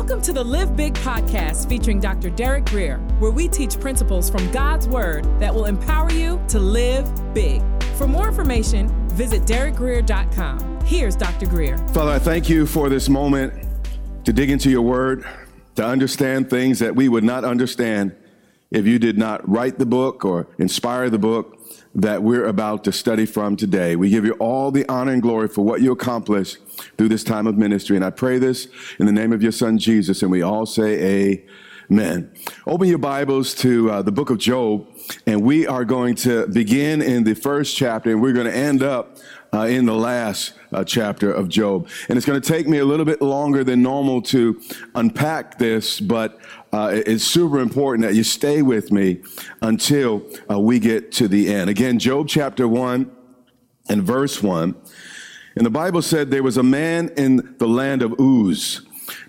Welcome to the Live Big Podcast featuring Dr. Derek Greer, where we teach principles from God's Word that will empower you to live big. For more information, visit DerekGreer.com. Here's Dr. Greer. Father, I thank you for this moment to dig into your Word, to understand things that we would not understand if you did not write the book or inspire the book that we're about to study from today. We give you all the honor and glory for what you accomplished through this time of ministry. And I pray this in the name of your son, Jesus, and we all say amen. Open your Bibles to the book of Job, and we are going to begin in the first chapter, and we're going to end up in the last chapter of Job. And it's going to take me a little bit longer than normal to unpack this, but it's super important that you stay with me until we get to the end. Again, Job chapter 1 and verse 1. And the Bible said there was a man in the land of Uz.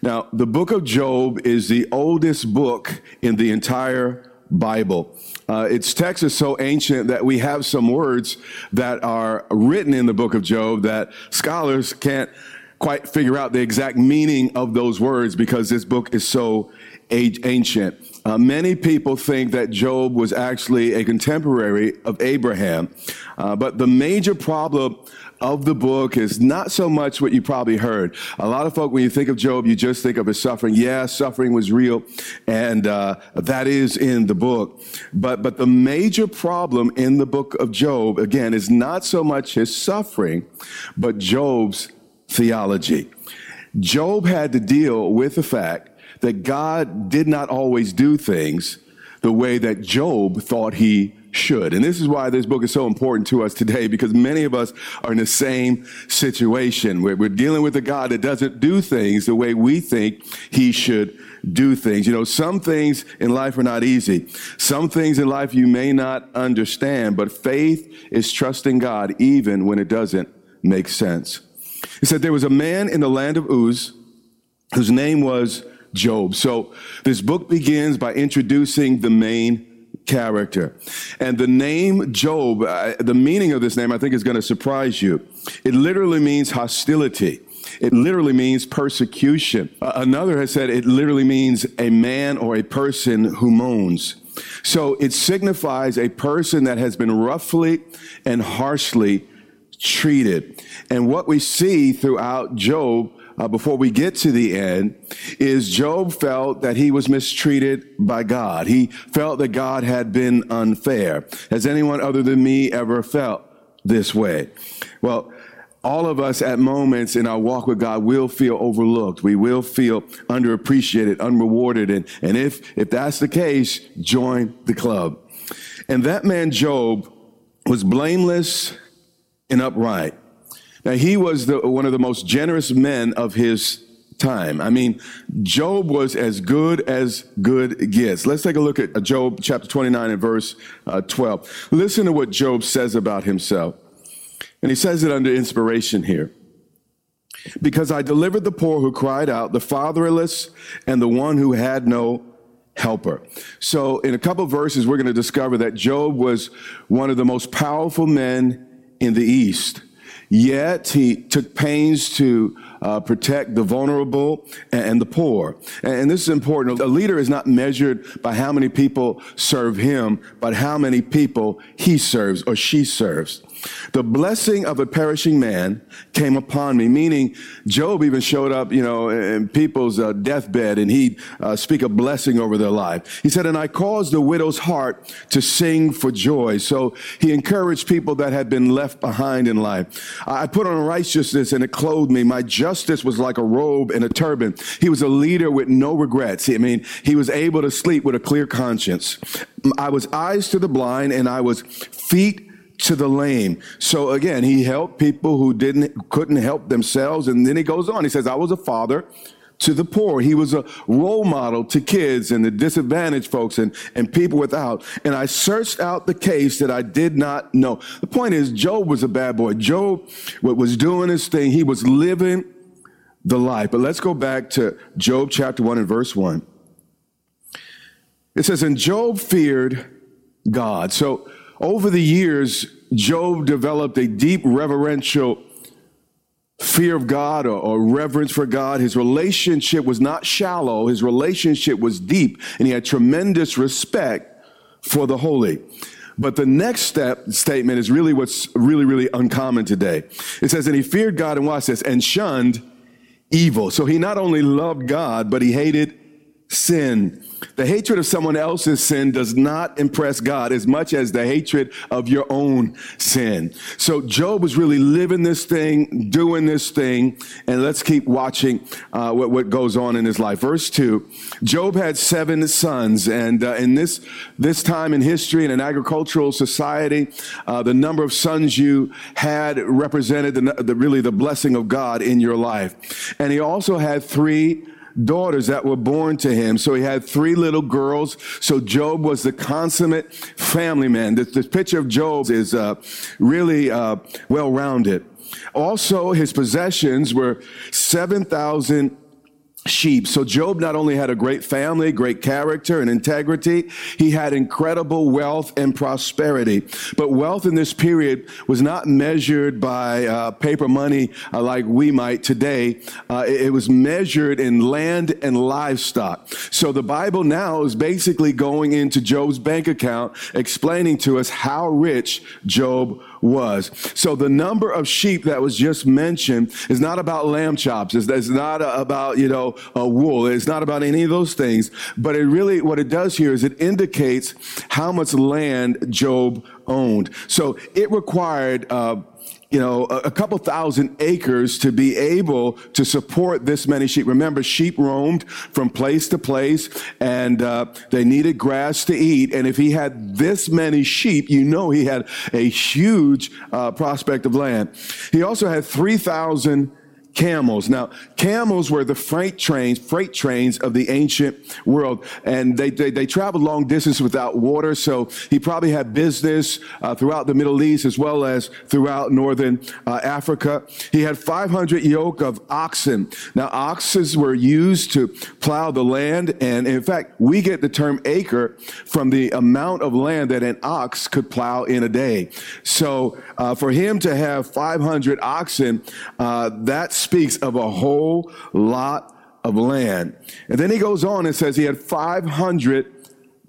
Now, the book of Job is the oldest book in the entire Bible. Its text is so ancient that we have some words that are written in the book of Job that scholars can't quite figure out the exact meaning of those words because this book is so ancient. Many people think that Job was actually a contemporary of Abraham, but the major problem of the book is not so much what you probably heard. A lot of folk, when you think of Job, you just think of his suffering. Yeah, suffering was real, and that is in the book. But the major problem in the book of Job, again, is not so much his suffering, but Job's theology. Job had to deal with the fact that God did not always do things the way that Job thought he should. And this is why this book is so important to us today, because many of us are in the same situation where we're dealing with a God that doesn't do things the way we think he should do things. You know, some things in life are not easy. Some things in life you may not understand, but faith is trusting God even when it doesn't make sense. He said there was a man in the land of Uz whose name was Job. So this book begins by introducing the main character. And the name Job, the meaning of this name, I think is going to surprise you. It literally means hostility. It literally means persecution. Another has said it literally means a man or a person who moans. So it signifies a person that has been roughly and harshly treated. And what we see throughout Job before we get to the end, is Job felt that he was mistreated by God. He felt that God had been unfair. Has anyone other than me ever felt this way? Well, all of us at moments in our walk with God will feel overlooked. We will feel underappreciated, unrewarded. And if that's the case, join the club. And that man, Job, was blameless and upright. Now, he was one of the most generous men of his time. I mean, Job was as good gets. Let's take a look at Job chapter 29 and verse 12. Listen to what Job says about himself. And he says it under inspiration here. Because I delivered the poor who cried out, the fatherless, and the one who had no helper. So in a couple of verses, we're going to discover that Job was one of the most powerful men in the East. Yet he took pains to protect the vulnerable and the poor. And this is important. A leader is not measured by how many people serve him, but how many people he serves or she serves. The blessing of a perishing man came upon me, meaning Job even showed up, you know, in people's deathbed, and he'd speak a blessing over their life. He said, and I caused the widow's heart to sing for joy. So he encouraged people that had been left behind in life. I put on righteousness and it clothed me. My justice was like a robe and a turban. He was a leader with no regrets. I mean, he was able to sleep with a clear conscience. I was eyes to the blind and I was feet to the lame. So again, he helped people who couldn't help themselves. And then he goes on. He says, I was a father to the poor. He was a role model to kids and the disadvantaged folks and people without. And I searched out the case that I did not know. The point is, Job was a bad boy. Job was doing his thing. He was living the life. But let's go back to Job chapter 1 and verse 1. It says, and Job feared God. So over the years, Job developed a deep reverential fear of God or reverence for God. His relationship was not shallow. His relationship was deep, and he had tremendous respect for the holy. But the next statement is really what's really, really uncommon today. It says, and he feared God, and watch this, and shunned evil. So he not only loved God, but he hated sin. The hatred of someone else's sin does not impress God as much as the hatred of your own sin. So Job was really living this thing, doing this thing, and let's keep watching what goes on in his life. Verse 2, Job had 7 sons, and in this time in history, in an agricultural society, the number of sons you had represented really the blessing of God in your life. And he also had 3 daughters that were born to him. So he had 3 little girls. So Job was the consummate family man. The picture of Job is really well-rounded. Also, his possessions were 7,000 sheep. So Job not only had a great family, great character and integrity, he had incredible wealth and prosperity. But wealth in this period was not measured by paper money like we might today. It was measured in land and livestock. So the Bible now is basically going into Job's bank account, explaining to us how rich Job was. So the number of sheep that was just mentioned is not about lamb chops. It's not about, wool. It's not about any of those things. But it really, what it does here is it indicates how much land Job owned. So it required, a couple thousand acres to be able to support this many sheep. Remember, sheep roamed from place to place, and they needed grass to eat. And if he had this many sheep, he had a huge prospect of land. He also had 3,000 camels. Now, camels were the freight trains of the ancient world, and they traveled long distance without water, so he probably had business throughout the Middle East as well as throughout northern Africa. He had 500 yoke of oxen. Now, oxen were used to plow the land, and in fact, we get the term acre from the amount of land that an ox could plow in a day. So, for him to have 500 oxen, that speaks of a whole lot of land. And then he goes on and says he had 500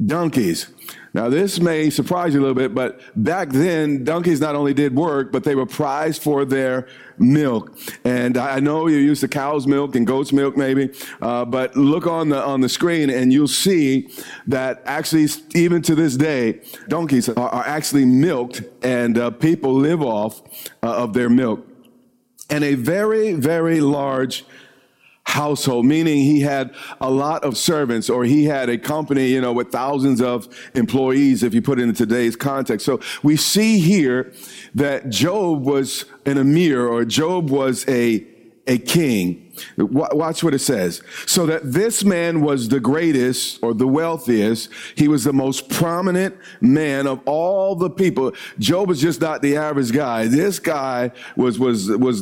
donkeys. Now, this may surprise you a little bit, but back then, donkeys not only did work, but they were prized for their milk. And I know you're used to cow's milk and goat's milk, maybe, but look on the screen, and you'll see that actually, even to this day, donkeys are actually milked, and people live off of their milk. And a very, very large household, meaning he had a lot of servants, or he had a company, with thousands of employees, if you put it in today's context. So we see here that Job was an emir, or Job was a king. Watch what it says. So that this man was the greatest or the wealthiest. He was the most prominent man of all the people. Job was just not the average guy. This guy was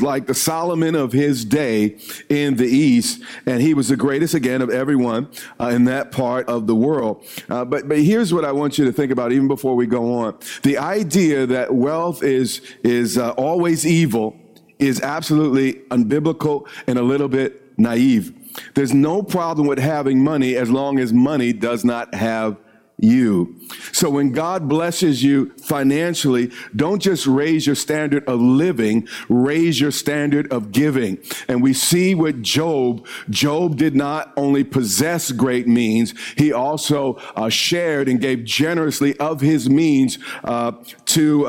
like the Solomon of his day in the East. And he was the greatest, again, of everyone in that part of the world. But here's what I want you to think about even before we go on. The idea that wealth is always evil is absolutely unbiblical and a little bit naive. There's no problem with having money as long as money does not have you. So when God blesses you financially, don't just raise your standard of living, raise your standard of giving. And we see with Job did not only possess great means, he also shared and gave generously of his means to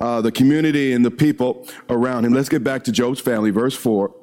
the community and the people around him. Let's get back to Job's family, verse 4.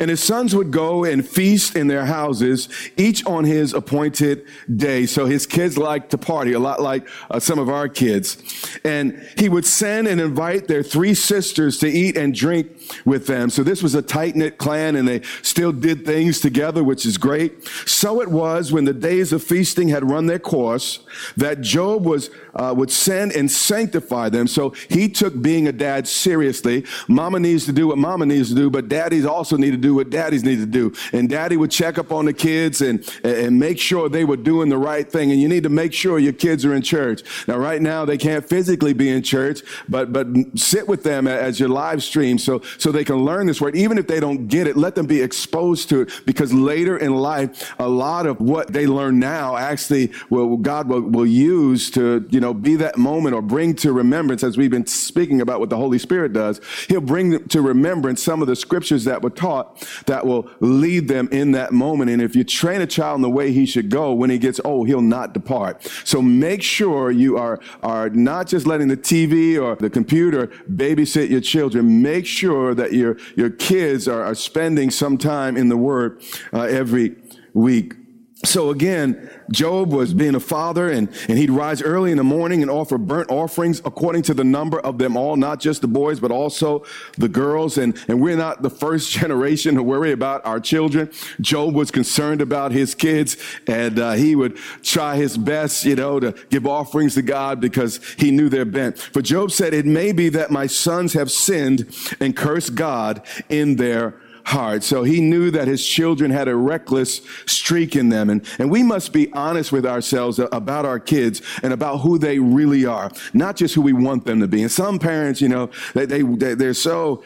And his sons would go and feast in their houses, each on his appointed day. So his kids liked to party, a lot like some of our kids. And he would send and invite their 3 sisters to eat and drink with them. So this was a tight-knit clan, and they still did things together, which is great. So it was when the days of feasting had run their course that Job would send and sanctify them. So he took being a dad seriously. Mama needs to do what mama needs to do, but daddy's also also need to do what daddies need to do. And daddy would check up on the kids and make sure they were doing the right thing. And you need to make sure your kids are in church. Now, right now, they can't physically be in church, but sit with them as your live stream so they can learn this word. Even if they don't get it, let them be exposed to it, because later in life, a lot of what they learn now actually God will use to, be that moment or bring to remembrance, as we've been speaking about what the Holy Spirit does. He'll bring to remembrance some of the scriptures that were taught that will lead them in that moment. And if you train a child in the way he should go, when he gets old, he'll not depart. So make sure you are not just letting the TV or the computer babysit your children. Make sure that your kids are spending some time in the Word every week. So again, Job was being a father, and he'd rise early in the morning and offer burnt offerings according to the number of them all, not just the boys, but also the girls. And we're not the first generation to worry about our children. Job was concerned about his kids, and he would try his best, to give offerings to God because he knew their bent. For Job said, "It may be that my sons have sinned and cursed God in their heart." So he knew that his children had a reckless streak in them. And we must be honest with ourselves about our kids and about who they really are, not just who we want them to be. And some parents, they're so,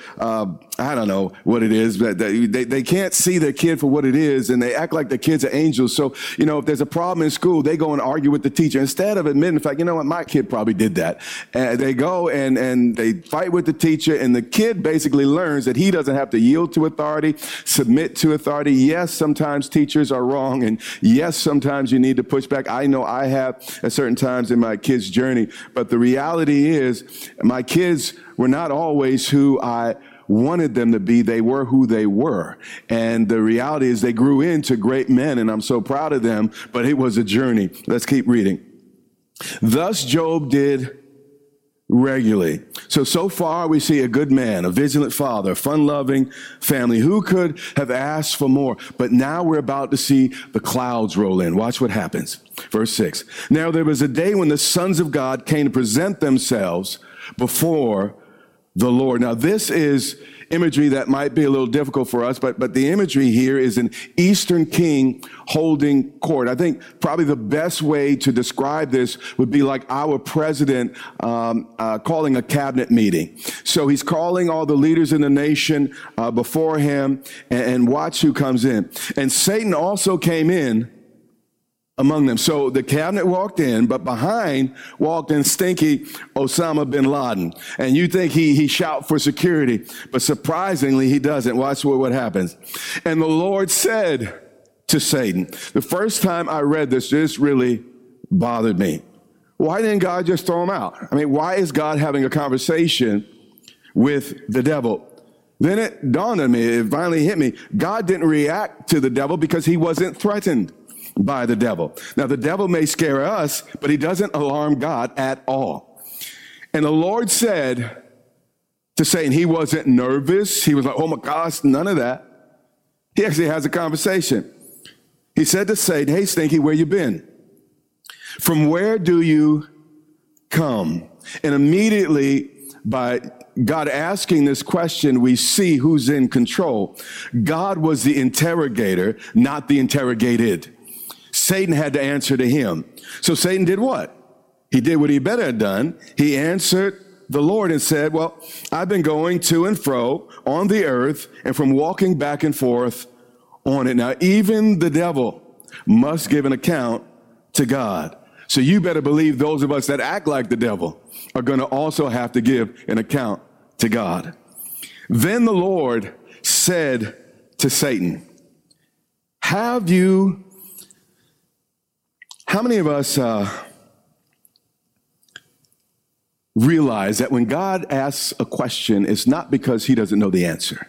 I don't know what it is, but they can't see their kid for what it is, and they act like the kids are angels. So, if there's a problem in school, they go and argue with the teacher instead of admitting the fact, my kid probably did that. And they go and they fight with the teacher, and the kid basically learns that he doesn't have to yield to authority, submit to authority. Yes, sometimes teachers are wrong, and yes, sometimes you need to push back. I know I have at certain times in my kids' journey, but the reality is my kids were not always who I wanted them to be. They were who they were. And the reality is they grew into great men, and I'm so proud of them, but it was a journey. Let's keep reading. Thus Job did regularly. So far we see a good man, a vigilant father, a fun-loving family. Who could have asked for more? But now we're about to see the clouds roll in. Watch what happens. Verse 6. Now there was a day when the sons of God came to present themselves before the Lord. Now, this is imagery that might be a little difficult for us, but the imagery here is an Eastern king holding court. I think probably the best way to describe this would be like our president calling a cabinet meeting. So he's calling all the leaders in the nation before him, and watch who comes in. And Satan also came in among them. So the cabinet walked in, but behind walked in stinky Osama bin Laden. And you think he shout for security, but surprisingly he doesn't. Watch what happens. And the Lord said to Satan, the first time I read this really bothered me. Why didn't God just throw him out? I mean, why is God having a conversation with the devil? Then it dawned on me, it finally hit me. God didn't react to the devil because he wasn't threatened by the devil. Now, the devil may scare us, but he doesn't alarm God at all. And the Lord said to Satan, he wasn't nervous. He was like, oh my gosh, none of that. He actually has a conversation. He said to Satan, hey, Stinky, where you been? From where do you come? And immediately, by God asking this question, we see who's in control. God was the interrogator, not the interrogated. Satan had to answer to him. So Satan did what? He did what he better had done. He answered the Lord and said, well, I've been going to and fro on the earth and from walking back and forth on it. Now, even the devil must give an account to God. So you better believe those of us that act like the devil are going to also have to give an account to God. Then the Lord said to Satan, how many of us realize that when God asks a question, it's not because he doesn't know the answer.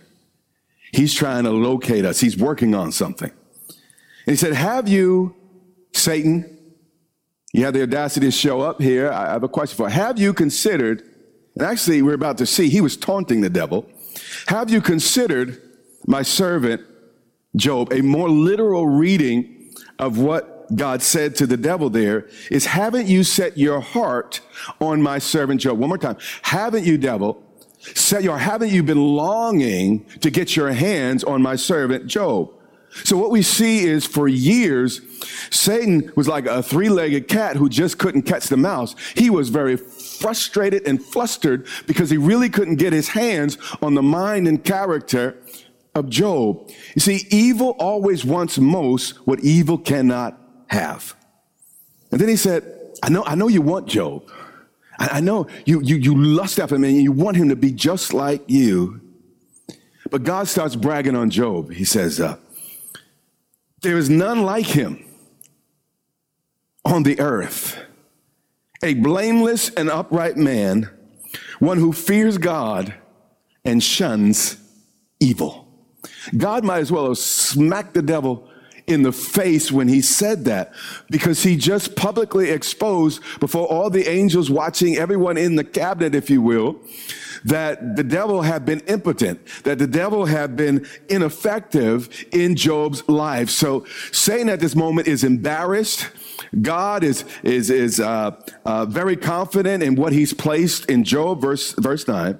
He's trying to locate us. He's working on something. And he said, have you, Satan, you have the audacity to show up here. I have a question for you. Have you considered, and actually we're about to see, he was taunting the devil. Have you considered my servant Job? A more literal reading of what God said to the devil there is, haven't you set your heart on my servant Job? One more time. Haven't you, devil, Haven't you been longing to get your hands on my servant Job? So what we see is for years, Satan was like a three-legged cat who just couldn't catch the mouse. He was very frustrated and flustered because he really couldn't get his hands on the mind and character of Job. You see, evil always wants most what evil cannot have. And then he said, I know you want Job. I know you lust after him and you want him to be just like you. But God starts bragging on Job. He says, there is none like him on the earth, a blameless and upright man, one who fears God and shuns evil. God might as well have smacked the devil in the face when he said that, because he just publicly exposed before all the angels watching, everyone in the cabinet, if you will, that the devil had been impotent, that the devil had been ineffective in Job's life. So Satan at this moment is embarrassed. God is very confident in what he's placed in Job, verse 9.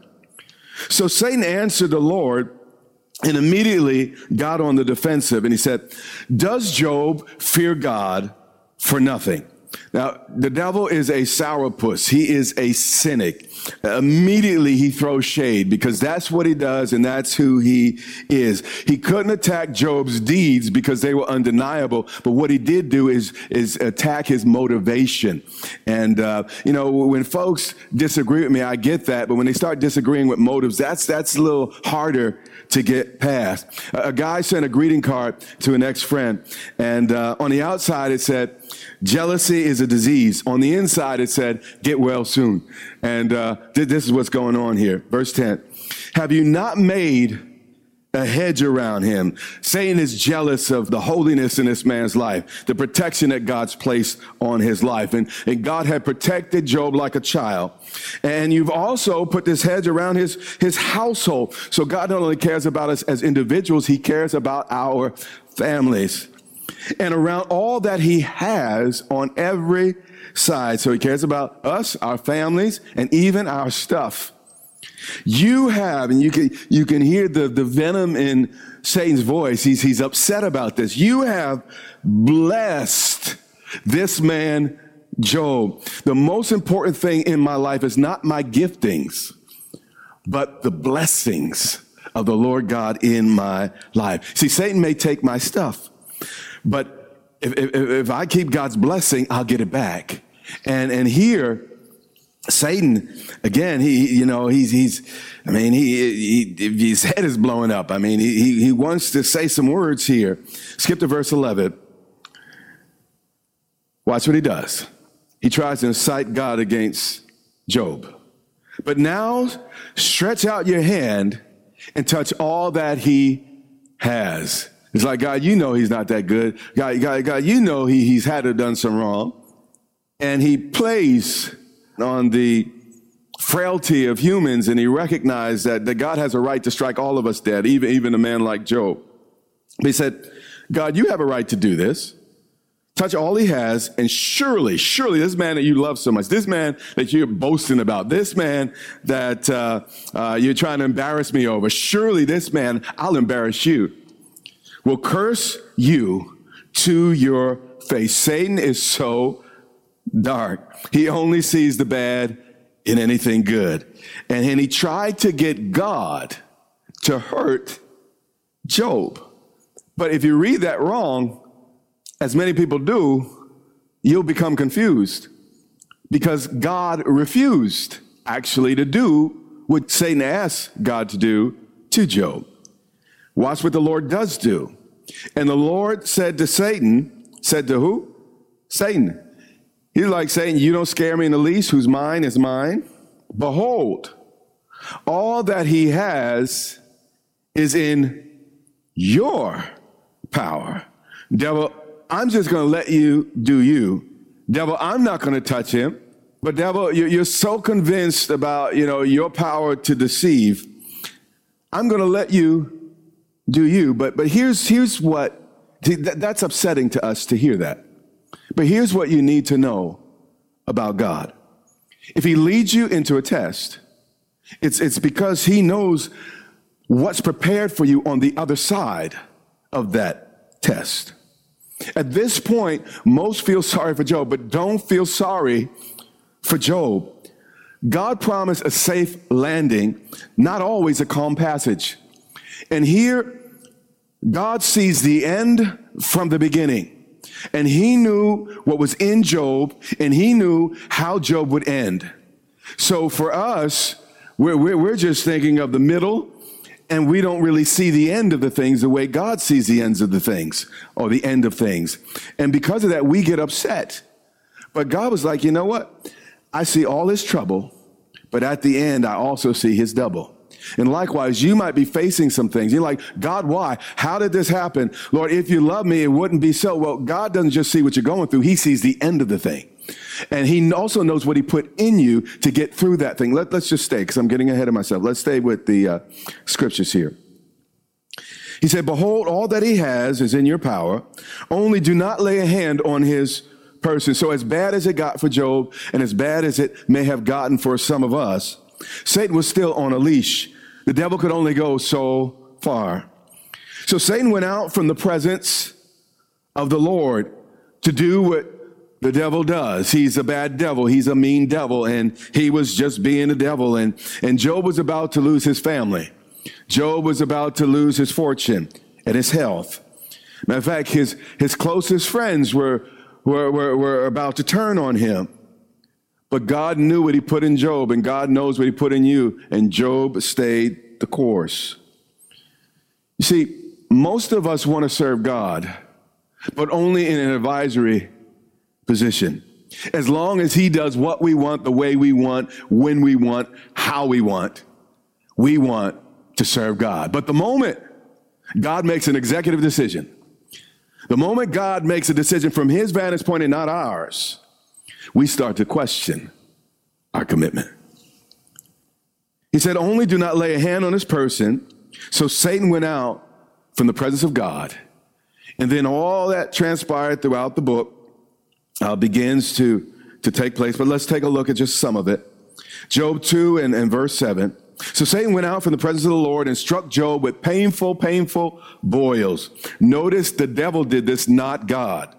So Satan answered the Lord and immediately got on the defensive, and he said, does Job fear God for nothing? Now, the devil is a sourpuss. He is a cynic. Immediately he throws shade because that's what he does and that's who he is. He couldn't attack Job's deeds because they were undeniable, but what he did do is attack his motivation. And, when folks disagree with me, I get that, but when they start disagreeing with motives, that's a little harder to get past. A guy sent a greeting card to an ex-friend, and on the outside it said, jealousy is a disease. On the inside it said, get well soon. And this is what's going on here. Verse 10, have you not made a hedge around him? Satan is jealous of the holiness in this man's life, the protection that God's placed on his life. And God had protected Job like a child. And you've also put this hedge around his household. So God not only cares about us as individuals, he cares about our families. And around all that he has on every side. So he cares about us, our families, and even our stuff. You have, and you can hear the venom in Satan's voice. He's upset about this. You have blessed this man, Job. The most important thing in my life is not my giftings, but the blessings of the Lord God in my life. See, Satan may take my stuff, but if I keep God's blessing, I'll get it back. And here, Satan, again, his head is blowing up. I mean, he wants to say some words here. Skip to verse 11. Watch what he does. He tries to incite God against Job. But now stretch out your hand and touch all that he has. It's like, God, you know he's not that good. God, you know he's had to have done some wrong. And he plays on the frailty of humans, and he recognized that God has a right to strike all of us dead, even a man like Job. But he said, God, you have a right to do this. Touch all he has, and surely this man that you love so much, this man that you're boasting about, this man that you're trying to embarrass me over, surely this man, I'll embarrass you, will curse you to your face. Satan is so dark. He only sees the bad in anything good. And he tried to get God to hurt Job. But if you read that wrong, as many people do, you'll become confused because God refused actually to do what Satan asked God to do to Job. Watch what the Lord does do. And the Lord said to Satan, said to who? Satan. He's like, Satan, you don't scare me in the least. Who's mine is mine. Behold, all that he has is in your power. Devil, I'm just going to let you do you. Devil, I'm not going to touch him. But devil, you're so convinced about, your power to deceive. I'm going to let you do you, but here's what, that's upsetting to us to hear that. But here's what you need to know about God. If he leads you into a test, It's because he knows what's prepared for you on the other side of that test. At this point, most feel sorry for Job, but don't feel sorry for Job. God promised a safe landing, not always a calm passage. And here, God sees the end from the beginning. And he knew what was in Job, and he knew how Job would end. So for us, we're just thinking of the middle, and we don't really see the end of the things the way God sees the ends of the things, or the end of things. And because of that, we get upset. But God was like, you know what? I see all his trouble, but at the end, I also see his double. And likewise, you might be facing some things. You're like, God, why? How did this happen? Lord, if you love me, it wouldn't be so. Well, God doesn't just see what you're going through. He sees the end of the thing. And he also knows what he put in you to get through that thing. Let's just stay, because I'm getting ahead of myself. Let's stay with the scriptures here. He said, behold, all that he has is in your power. Only do not lay a hand on his person. So as bad as it got for Job, and as bad as it may have gotten for some of us, Satan was still on a leash. The devil could only go so far. So Satan went out from the presence of the Lord to do what the devil does. He's a bad devil. He's a mean devil. And he was just being a devil. And Job was about to lose his family. Job was about to lose his fortune and his health. Matter of fact, his closest friends were about to turn on him. But God knew what he put in Job, and God knows what he put in you. And Job stayed the course. You see, most of us want to serve God, but only in an advisory position. As long as he does what we want, the way we want, when we want, how we want to serve God. But the moment God makes an executive decision, the moment God makes a decision from his vantage point and not ours, we start to question our commitment. He said, only do not lay a hand on his person. So Satan went out from the presence of God. And then all that transpired throughout the book begins to take place. But let's take a look at just some of it. Job 2 and verse 7. So Satan went out from the presence of the Lord and struck Job with painful boils. Notice the devil did this, not God.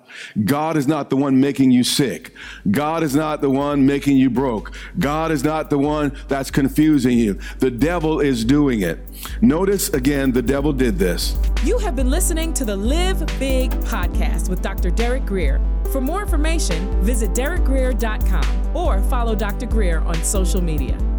God is not the one making you sick. God is not the one making you broke. God is not the one that's confusing you. The devil is doing it. Notice again, the devil did this. You have been listening to the Live Big Podcast with Dr. Derek Greer. For more information, visit DerekGreer.com or follow Dr. Greer on social media.